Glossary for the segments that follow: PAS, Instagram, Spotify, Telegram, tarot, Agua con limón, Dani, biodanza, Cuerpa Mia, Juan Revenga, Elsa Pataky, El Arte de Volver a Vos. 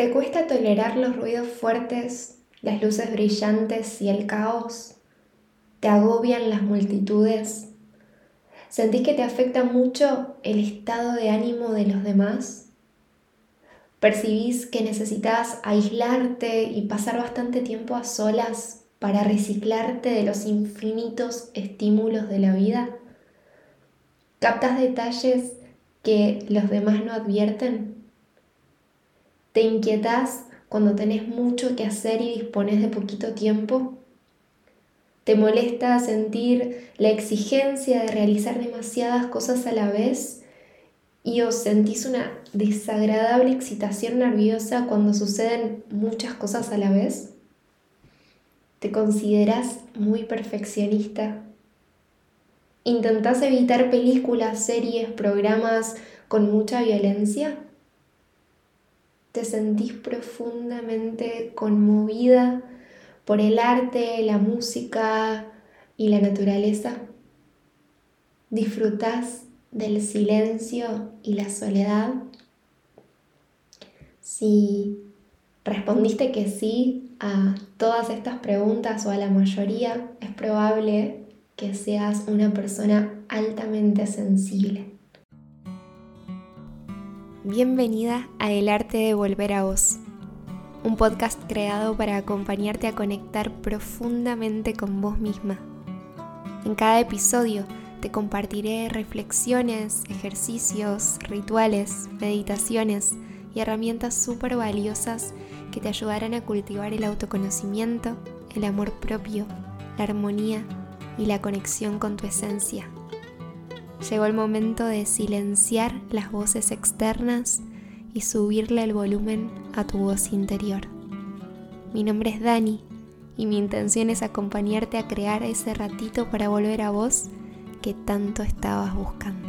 ¿Te cuesta tolerar los ruidos fuertes, las luces brillantes y el caos? ¿Te agobian las multitudes? ¿Sentís que te afecta mucho el estado de ánimo de los demás? ¿Percibís que necesitas aislarte y pasar bastante tiempo a solas para reciclarte de los infinitos estímulos de la vida? ¿Captás detalles que los demás no advierten? ¿Te inquietás cuando tenés mucho que hacer y disponés de poquito tiempo? ¿Te molesta sentir la exigencia de realizar demasiadas cosas a la vez? ¿Y os sentís una desagradable excitación nerviosa cuando suceden muchas cosas a la vez? ¿Te considerás muy perfeccionista? ¿Intentás evitar películas, series, programas con mucha violencia? ¿Te sentís profundamente conmovida por el arte, la música y la naturaleza? ¿Disfrutás del silencio y la soledad? Si respondiste que sí a todas estas preguntas o a la mayoría, es probable que seas una persona altamente sensible. Bienvenida a El Arte de Volver a Vos, un podcast creado para acompañarte a conectar profundamente con vos misma. En cada episodio te compartiré reflexiones, ejercicios, rituales, meditaciones y herramientas súper valiosas que te ayudarán a cultivar el autoconocimiento, el amor propio, la armonía y la conexión con tu esencia. Llegó el momento de silenciar las voces externas y subirle el volumen a tu voz interior. Mi nombre es Dani y mi intención es acompañarte a crear ese ratito para volver a vos que tanto estabas buscando.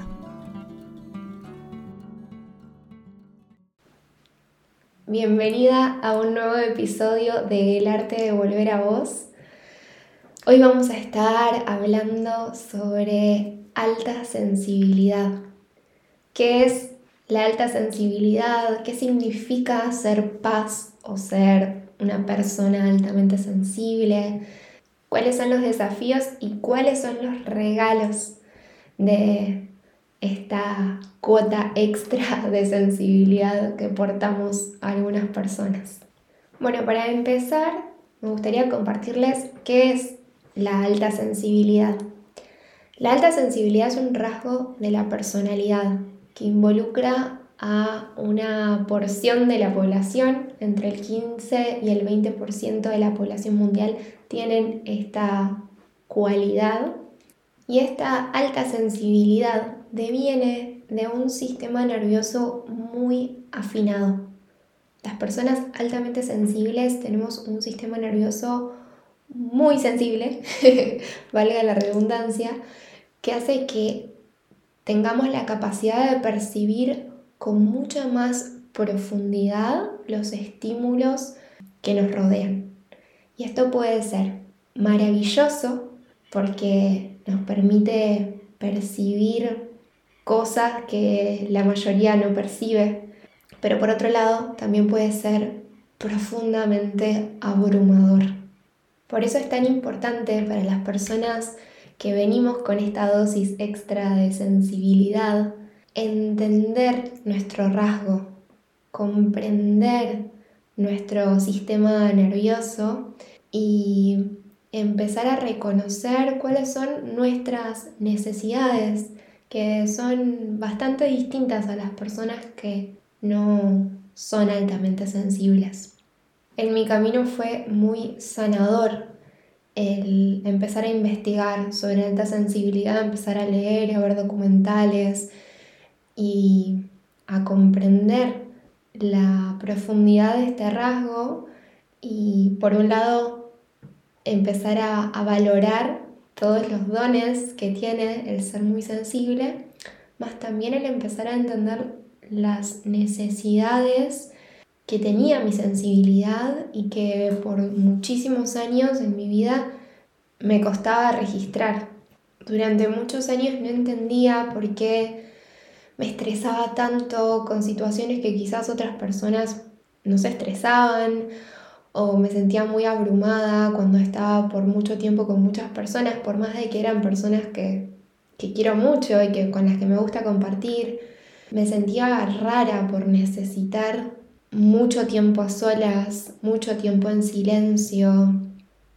Bienvenida a un nuevo episodio de El Arte de Volver a Vos. Hoy vamos a estar hablando sobre alta sensibilidad. ¿Qué es la alta sensibilidad? ¿Qué significa ser PAS o ser una persona altamente sensible? ¿Cuáles son los desafíos y cuáles son los regalos de esta cuota extra de sensibilidad que portamos a algunas personas? Bueno, para empezar, me gustaría compartirles qué es la alta sensibilidad. La alta sensibilidad es un rasgo de la personalidad que involucra a una porción de la población. Entre el 15 y el 20% de la población mundial tienen esta cualidad, y esta alta sensibilidad deviene de un sistema nervioso muy afinado. Las personas altamente sensibles tenemos un sistema nervioso muy sensible, valga la redundancia, que hace que tengamos la capacidad de percibir con mucha más profundidad los estímulos que nos rodean. Y esto puede ser maravilloso porque nos permite percibir cosas que la mayoría no percibe, pero por otro lado también puede ser profundamente abrumador. Por eso es tan importante para las personas que venimos con esta dosis extra de sensibilidad, entender nuestro rasgo, comprender nuestro sistema nervioso y empezar a reconocer cuáles son nuestras necesidades, que son bastante distintas a las personas que no son altamente sensibles. En mi camino fue muy sanador el empezar a investigar sobre alta sensibilidad, empezar a leer, a ver documentales y a comprender la profundidad de este rasgo, y por un lado empezar a valorar todos los dones que tiene el ser muy sensible, más también el empezar a entender las necesidades que tenía mi sensibilidad y que por muchísimos años en mi vida me costaba registrar. Durante muchos años no entendía por qué me estresaba tanto con situaciones que quizás otras personas no se estresaban, o me sentía muy abrumada cuando estaba por mucho tiempo con muchas personas, por más de que eran personas que quiero mucho y que, con las que me gusta compartir. Me sentía rara por necesitar mucho tiempo a solas, mucho tiempo en silencio,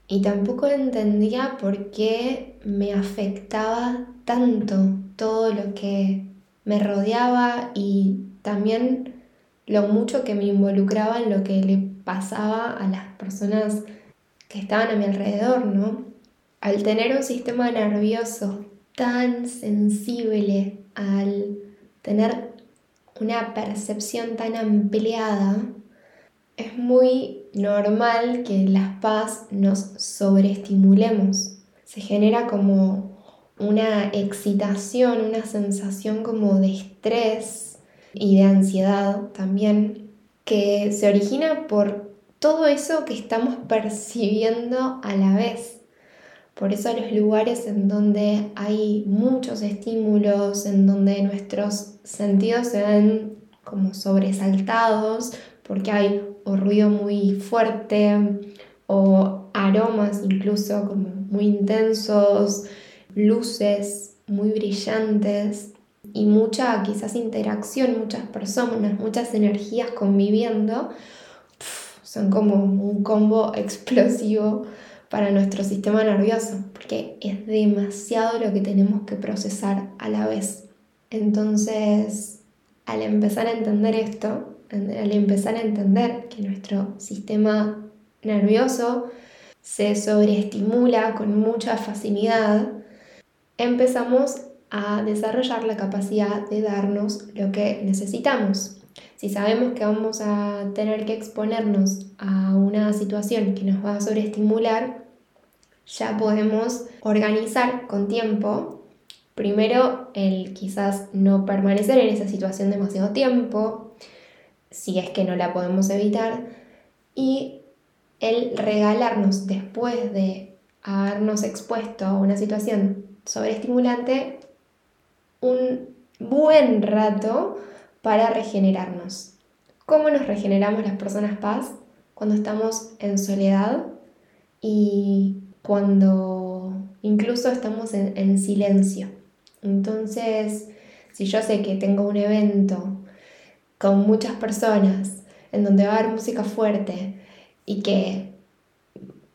y tampoco entendía por qué me afectaba tanto todo lo que me rodeaba y también lo mucho que me involucraba en lo que le pasaba a las personas que estaban a mi alrededor, ¿no? Al tener un sistema nervioso tan sensible, al tener una percepción tan ampliada, es muy normal que en las PAS nos sobreestimulemos. Se genera como una excitación, una sensación como de estrés y de ansiedad también, que se origina por todo eso que estamos percibiendo a la vez. Por eso los lugares en donde hay muchos estímulos, en donde nuestros sentidos se ven como sobresaltados, porque hay o ruido muy fuerte, o aromas incluso como muy intensos, luces muy brillantes, y mucha quizás interacción, muchas personas, muchas energías conviviendo, son como un combo explosivo para nuestro sistema nervioso, porque es demasiado lo que tenemos que procesar a la vez. Entonces, al empezar a entender esto, al empezar a entender que nuestro sistema nervioso se sobreestimula con mucha facilidad, empezamos a desarrollar la capacidad de darnos lo que necesitamos. Si sabemos que vamos a tener que exponernos a una situación que nos va a sobreestimular, ya podemos organizar con tiempo, primero el quizás no permanecer en esa situación demasiado tiempo, si es que no la podemos evitar, y el regalarnos después de habernos expuesto a una situación sobreestimulante un buen rato para regenerarnos. ¿Cómo nos regeneramos las personas PAS? Cuando estamos en soledad y cuando incluso estamos en silencio. Entonces, si yo sé que tengo un evento con muchas personas en donde va a haber música fuerte y que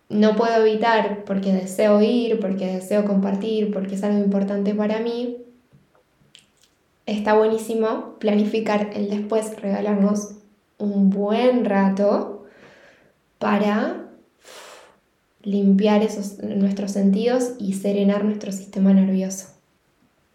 no puedo evitar porque deseo ir, porque deseo compartir, porque es algo importante para mí, está buenísimo planificar el después, regalarnos un buen rato para limpiar nuestros sentidos y serenar nuestro sistema nervioso.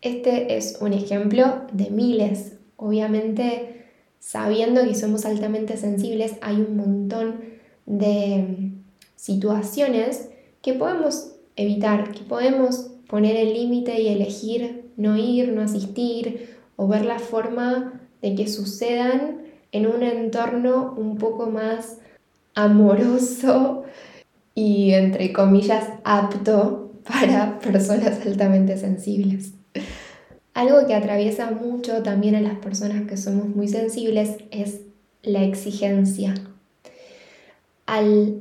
Este es un ejemplo de miles. Obviamente, sabiendo que somos altamente sensibles, hay un montón de situaciones que podemos evitar, que podemos poner el límite y elegir no ir, no asistir, o ver la forma de que sucedan en un entorno un poco más amoroso y, entre comillas, apto para personas altamente sensibles. Algo que atraviesa mucho también a las personas que somos muy sensibles es la exigencia. Al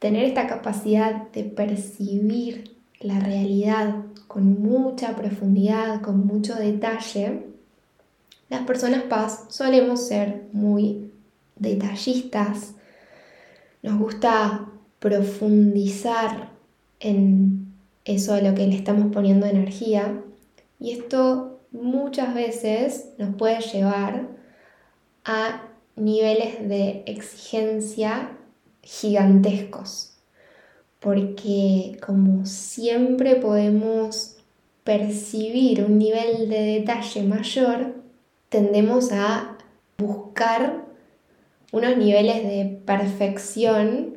tener esta capacidad de percibir la realidad con mucha profundidad, con mucho detalle, las personas PAS solemos ser muy detallistas. Nos gusta profundizar en eso a lo que le estamos poniendo energía, y esto muchas veces nos puede llevar a niveles de exigencia gigantescos. Porque como siempre podemos percibir un nivel de detalle mayor, tendemos a buscar unos niveles de perfección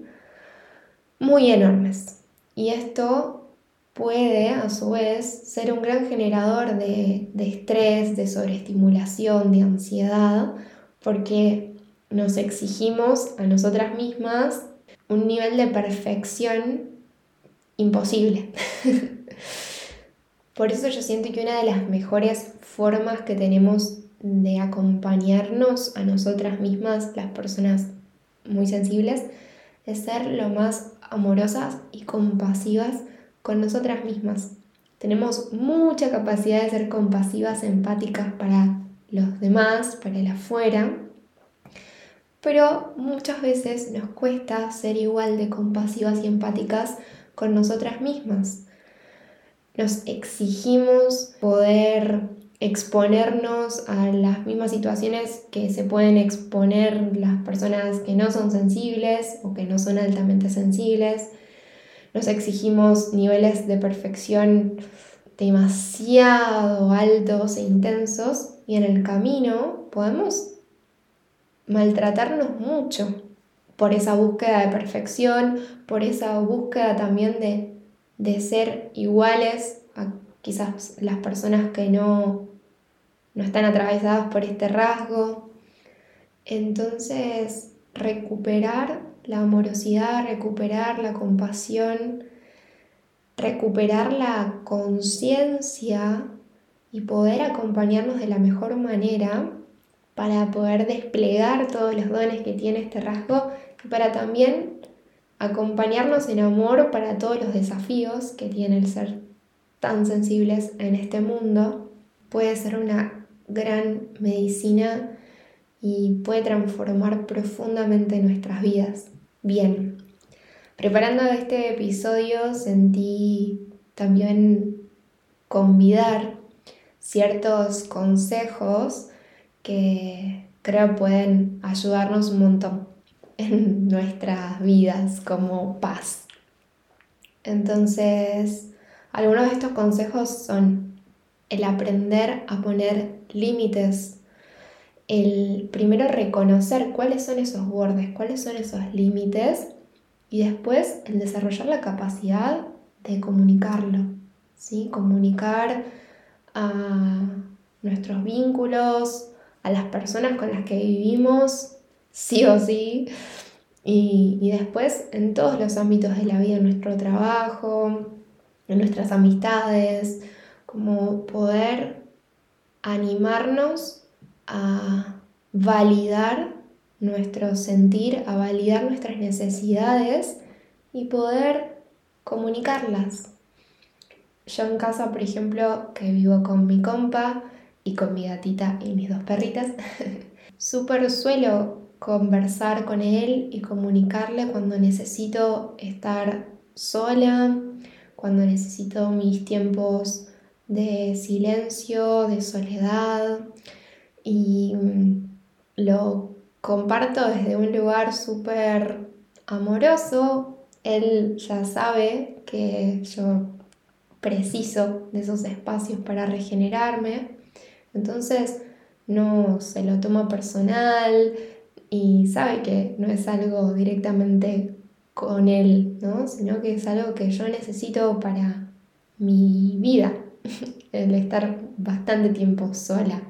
muy enormes. Y esto puede, a su vez, ser un gran generador de estrés, de sobreestimulación, de ansiedad, porque nos exigimos a nosotras mismas un nivel de perfección imposible. Por eso yo siento que una de las mejores formas que tenemos de acompañarnos a nosotras mismas, las personas muy sensibles, de ser lo más amorosas y compasivas con nosotras mismas. Tenemos mucha capacidad de ser compasivas, empáticas para los demás, para el afuera, pero muchas veces nos cuesta ser igual de compasivas y empáticas con nosotras mismas. Nos exigimos poder exponernos a las mismas situaciones que se pueden exponer las personas que no son sensibles o que no son altamente sensibles. Nos exigimos niveles de perfección demasiado altos e intensos, y en el camino podemos maltratarnos mucho por esa búsqueda de perfección, por esa búsqueda también de ser iguales a quizás las personas que no están atravesadas por este rasgo. Entonces, recuperar la amorosidad, recuperar la compasión, recuperar la conciencia y poder acompañarnos de la mejor manera para poder desplegar todos los dones que tiene este rasgo y para también acompañarnos en amor para todos los desafíos que tiene el ser tan sensibles en este mundo. Puede ser una gran medicina y puede transformar profundamente nuestras vidas. Bien, preparando este episodio sentí también convidar ciertos consejos que creo pueden ayudarnos un montón en nuestras vidas como PAS. Entonces, algunos de estos consejos son el aprender a poner límites, el primero reconocer cuáles son esos bordes, cuáles son esos límites, y después el desarrollar la capacidad de comunicarlo, ¿sí? Comunicar a nuestros vínculos, a las personas con las que vivimos, sí o sí, y después en todos los ámbitos de la vida, en nuestro trabajo, en nuestras amistades, como poder animarnos a validar nuestro sentir, a validar nuestras necesidades y poder comunicarlas. Yo en casa, por ejemplo, que vivo con mi compa y con mi gatita y mis dos perritas, súper suelo conversar con él y comunicarle cuando necesito estar sola, cuando necesito mis tiempos de silencio, de soledad, y lo comparto desde un lugar súper amoroso. Él ya sabe que yo preciso de esos espacios para regenerarme, entonces no se lo toma personal y sabe que no es algo directamente con él, ¿no? Sino que es algo que yo necesito para mi vida, el estar bastante tiempo sola.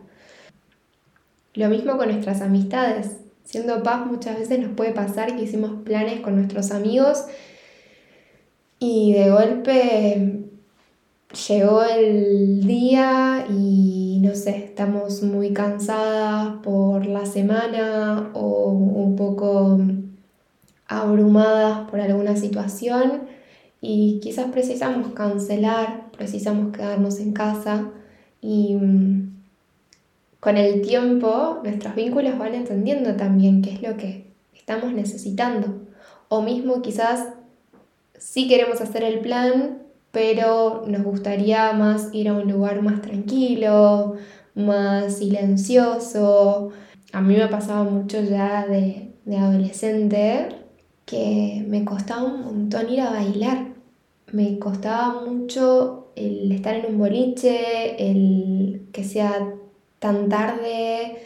Lo mismo con nuestras amistades. Siendo PAS, muchas veces nos puede pasar que hicimos planes con nuestros amigos y de golpe llegó el día y no sé, estamos muy cansadas por la semana o un poco abrumadas por alguna situación y quizás precisamos cancelar, precisamos quedarnos en casa, y con el tiempo nuestros vínculos van entendiendo también qué es lo que estamos necesitando, o mismo quizás sí queremos hacer el plan pero nos gustaría más ir a un lugar más tranquilo, más silencioso. A mí me pasaba mucho ya de adolescente que me costaba un montón ir a bailar. Me costaba mucho el estar en un boliche, el que sea tan tarde,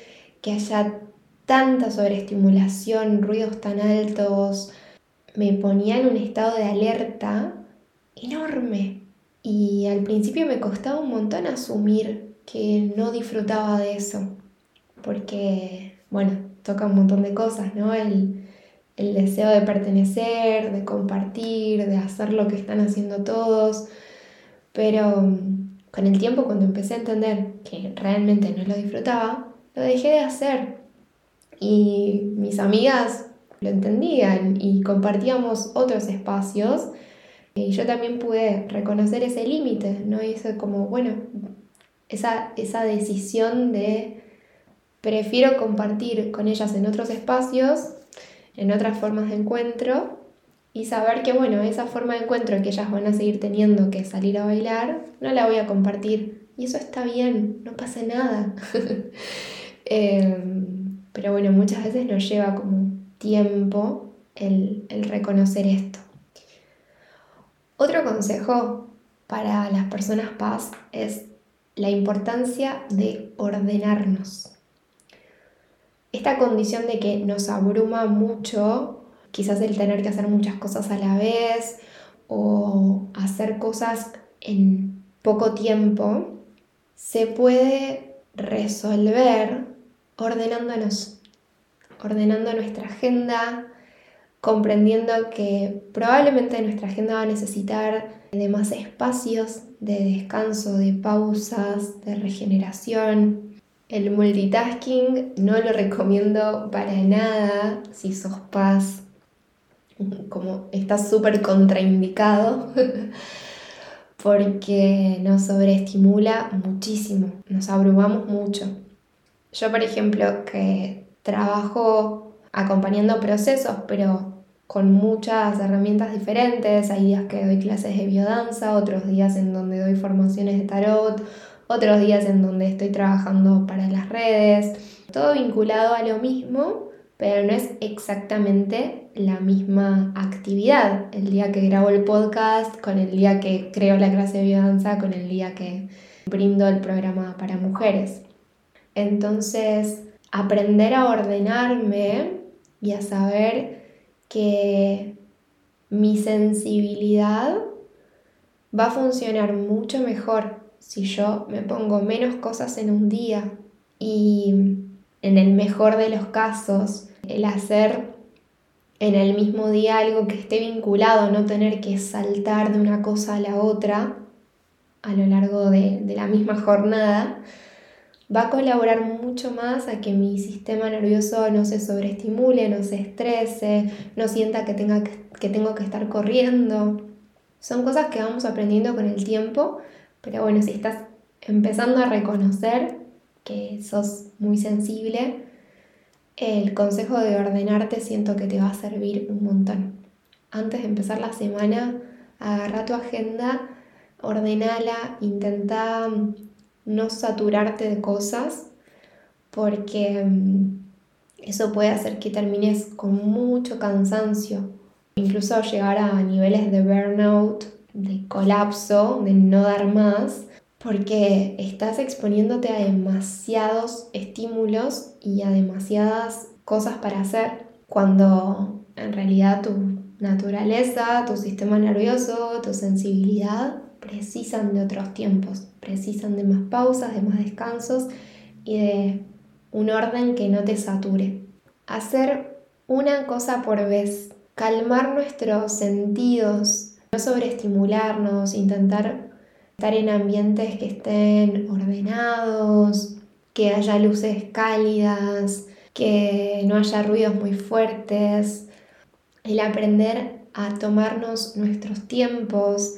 que haya tanta sobreestimulación, ruidos tan altos. Me ponía en un estado de alerta enorme, y al principio me costaba un montón asumir que no disfrutaba de eso, porque, bueno, toca un montón de cosas, ¿no? El deseo de pertenecer, de compartir, de hacer lo que están haciendo todos, pero con el tiempo, cuando empecé a entender que realmente no lo disfrutaba, lo dejé de hacer. Y mis amigas lo entendían y compartíamos otros espacios. Y yo también pude reconocer ese límite, ¿no? Y eso como, bueno, esa decisión de prefiero compartir con ellas en otros espacios, en otras formas de encuentro, y saber que, bueno, esa forma de encuentro que ellas van a seguir teniendo que salir a bailar, no la voy a compartir. Y eso está bien, no pasa nada. Pero bueno, muchas veces nos lleva como tiempo el reconocer esto. Otro consejo para las personas PAS es la importancia de ordenarnos. Esta condición de que nos abruma mucho, quizás el tener que hacer muchas cosas a la vez o hacer cosas en poco tiempo, se puede resolver ordenando nuestra agenda, comprendiendo que probablemente nuestra agenda va a necesitar de más espacios de descanso, de pausas, de regeneración. El multitasking no lo recomiendo para nada si sos PAS, como está súper contraindicado, porque nos sobreestimula muchísimo, nos abrumamos mucho. Yo, por ejemplo, que trabajo acompañando procesos, pero con muchas herramientas diferentes. Hay días que doy clases de biodanza, otros días en donde doy formaciones de tarot, otros días en donde estoy trabajando para las redes. Todo vinculado a lo mismo, pero no es exactamente la misma actividad. El día que grabo el podcast, con el día que creo la clase de biodanza, con el día que brindo el programa para mujeres. Entonces, aprender a ordenarme y a saber que mi sensibilidad va a funcionar mucho mejor si yo me pongo menos cosas en un día, y en el mejor de los casos el hacer en el mismo día algo que esté vinculado, no tener que saltar de una cosa a la otra a lo largo de la misma jornada, va a colaborar mucho más a que mi sistema nervioso no se sobreestimule, no se estrese, no sienta que tengo que estar corriendo. Son cosas que vamos aprendiendo con el tiempo, pero bueno, si estás empezando a reconocer que sos muy sensible, el consejo de ordenarte siento que te va a servir un montón. Antes de empezar la semana, agarra tu agenda, ordenala, intenta no saturarte de cosas, porque eso puede hacer que termines con mucho cansancio, incluso llegar a niveles de burnout, de colapso, de no dar más, porque estás exponiéndote a demasiados estímulos y a demasiadas cosas para hacer, cuando en realidad tu naturaleza, tu sistema nervioso, tu sensibilidad precisan de otros tiempos, precisan de más pausas, de más descansos y de un orden que no te sature. Hacer una cosa por vez, calmar nuestros sentidos, no sobreestimularnos, intentar estar en ambientes que estén ordenados, que haya luces cálidas, que no haya ruidos muy fuertes, el aprender a tomarnos nuestros tiempos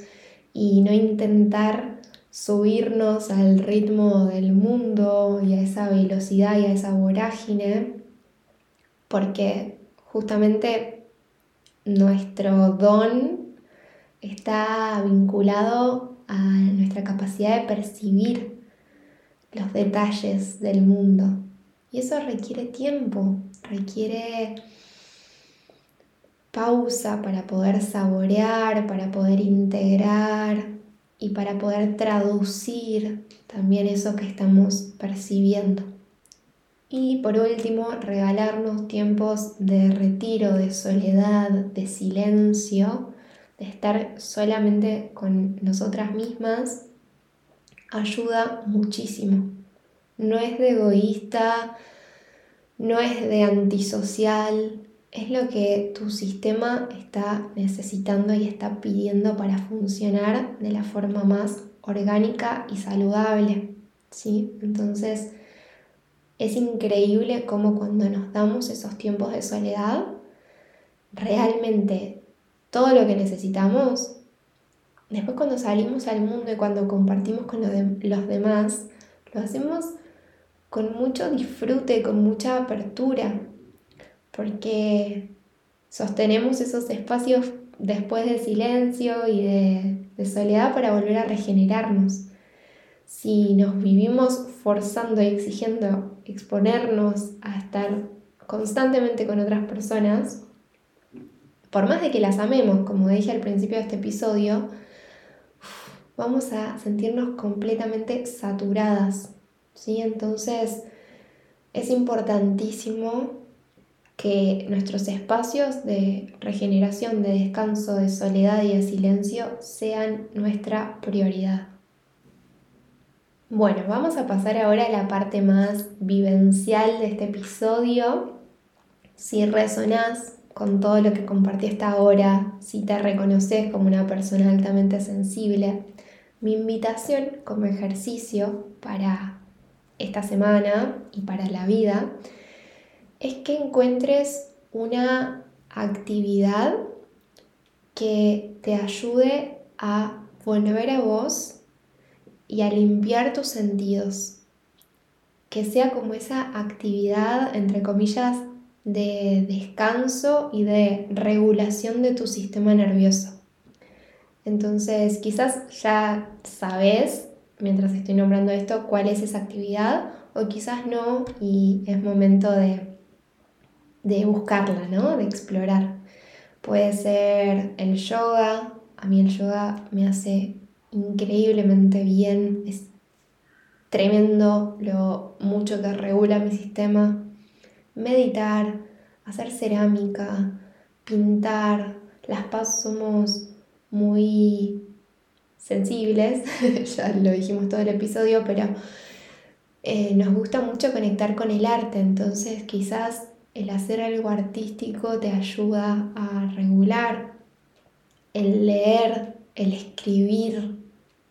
y no intentar subirnos al ritmo del mundo y a esa velocidad y a esa vorágine, porque justamente nuestro don está vinculado a nuestra capacidad de percibir los detalles del mundo. Y eso requiere tiempo, requiere pausa para poder saborear, para poder integrar y para poder traducir también eso que estamos percibiendo. Y por último, regalarnos tiempos de retiro, de soledad, de silencio, de estar solamente con nosotras mismas, ayuda muchísimo. No es de egoísta, no es de antisocial, es lo que tu sistema está necesitando y está pidiendo para funcionar de la forma más orgánica y saludable, ¿sí? Entonces, es increíble cómo cuando nos damos esos tiempos de soledad, realmente todo lo que necesitamos, después cuando salimos al mundo y cuando compartimos con los demás, lo hacemos con mucho disfrute, con mucha apertura, porque sostenemos esos espacios después de silencio y de soledad para volver a regenerarnos. Si nos vivimos forzando y exigiendo exponernos a estar constantemente con otras personas, por más de que las amemos, como dije al principio de este episodio, vamos a sentirnos completamente saturadas, ¿sí? Entonces es importantísimo que nuestros espacios de regeneración, de descanso, de soledad y de silencio sean nuestra prioridad. Bueno, vamos a pasar ahora a la parte más vivencial de este episodio. Si resonás con todo lo que compartí hasta ahora, si te reconoces como una persona altamente sensible, mi invitación como ejercicio para esta semana y para la vida es que encuentres una actividad que te ayude a volver a vos y a limpiar tus sentidos, que sea como esa actividad, entre comillas, de descanso y de regulación de tu sistema nervioso. Entonces, quizás ya sabes, mientras estoy nombrando esto, cuál es esa actividad, o quizás no, y es momento de buscarla, ¿no? De explorar. Puede ser el yoga. A mí el yoga me hace increíblemente bien, es tremendo lo mucho que regula mi sistema. Meditar, hacer cerámica, pintar. Las PAS somos muy sensibles, ya lo dijimos todo el episodio, pero nos gusta mucho conectar con el arte, entonces quizás el hacer algo artístico te ayuda a regular. El leer, el escribir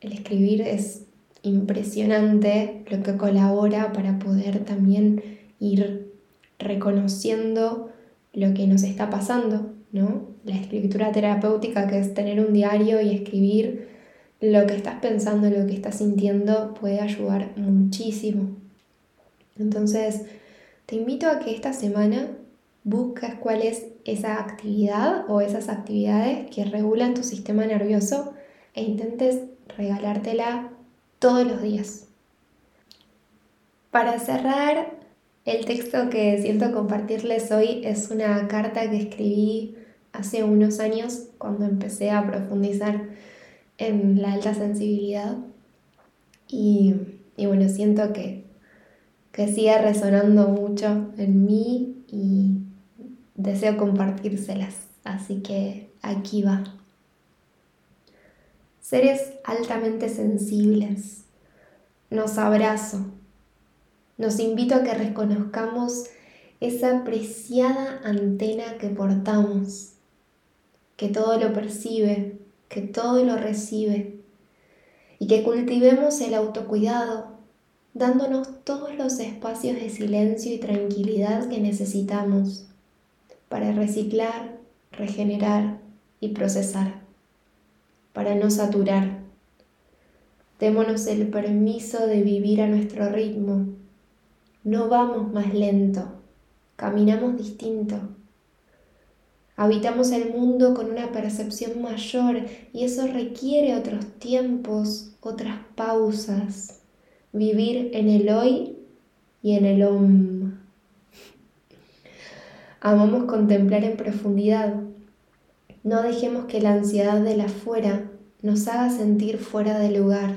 es impresionante lo que colabora para poder también ir reconociendo lo que nos está pasando, ¿no? La escritura terapéutica, que es tener un diario y escribir lo que estás pensando, lo que estás sintiendo, puede ayudar muchísimo. Entonces, te invito a que esta semana busques cuál es esa actividad o esas actividades que regulan tu sistema nervioso e intentes regalártela todos los días. Para cerrar, el texto que siento compartirles hoy es una carta que escribí hace unos años cuando empecé a profundizar en la alta sensibilidad y bueno, siento que sigue resonando mucho en mí y deseo compartírselas, así que aquí va. Seres altamente sensibles, nos abrazo, nos invito a que reconozcamos esa preciada antena que portamos, que todo lo percibe, que todo lo recibe, y que cultivemos el autocuidado, dándonos todos los espacios de silencio y tranquilidad que necesitamos para reciclar, regenerar y procesar, para no saturar. Démonos el permiso de vivir a nuestro ritmo. No vamos más lento, caminamos distinto. Habitamos el mundo con una percepción mayor y eso requiere otros tiempos, otras pausas. Vivir en el hoy y en el om. Amamos contemplar en profundidad. No dejemos que la ansiedad del afuera nos haga sentir fuera de lugar.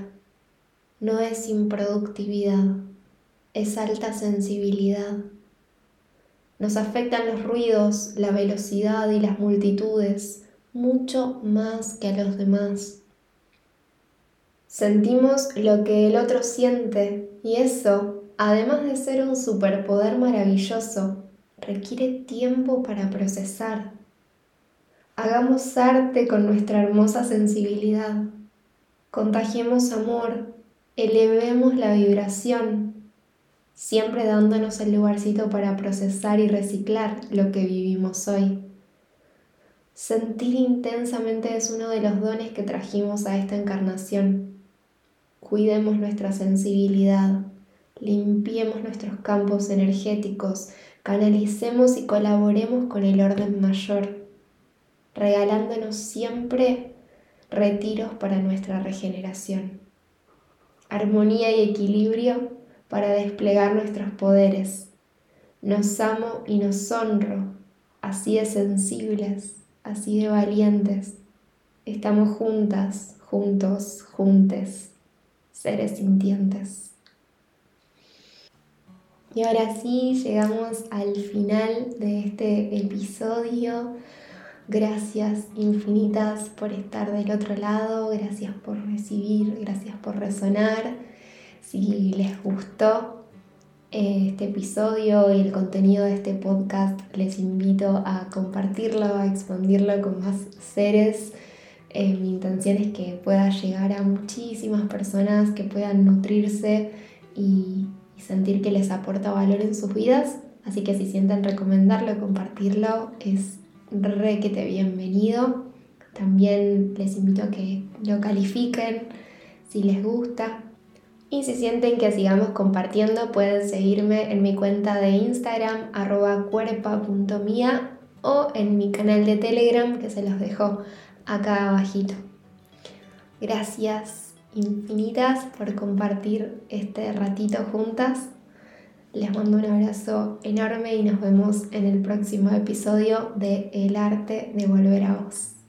No es improductividad, es alta sensibilidad. Nos afectan los ruidos, la velocidad y las multitudes, mucho más que a los demás. Sentimos lo que el otro siente y eso, además de ser un superpoder maravilloso, requiere tiempo para procesar. Hagamos arte con nuestra hermosa sensibilidad. Contagiemos amor, elevemos la vibración, siempre dándonos el lugarcito para procesar y reciclar lo que vivimos hoy. Sentir intensamente es uno de los dones que trajimos a esta encarnación. Cuidemos nuestra sensibilidad, limpiemos nuestros campos energéticos, canalicemos y colaboremos con el orden mayor, regalándonos siempre retiros para nuestra regeneración. Armonía y equilibrio para desplegar nuestros poderes. Nos amo y nos honro, así de sensibles, así de valientes. Estamos juntas, juntos, juntes, seres sintientes. Y ahora sí, llegamos al final de este episodio. Gracias infinitas por estar del otro lado, gracias por recibir, gracias por resonar. Si les gustó este episodio y el contenido de este podcast, les invito a compartirlo, a expandirlo con más seres. Mi intención es que pueda llegar a muchísimas personas que puedan nutrirse y sentir que les aporta valor en sus vidas. Así que si sienten recomendarlo, compartirlo, es requete bienvenido. También les invito a que lo califiquen si les gusta. Y si sienten que sigamos compartiendo, pueden seguirme en mi cuenta de Instagram, @cuerpa.mia, o en mi canal de Telegram, que se los dejo acá abajito. Gracias infinitas por compartir este ratito juntas. Les mando un abrazo enorme y nos vemos en el próximo episodio de El Arte de Volver a Vos.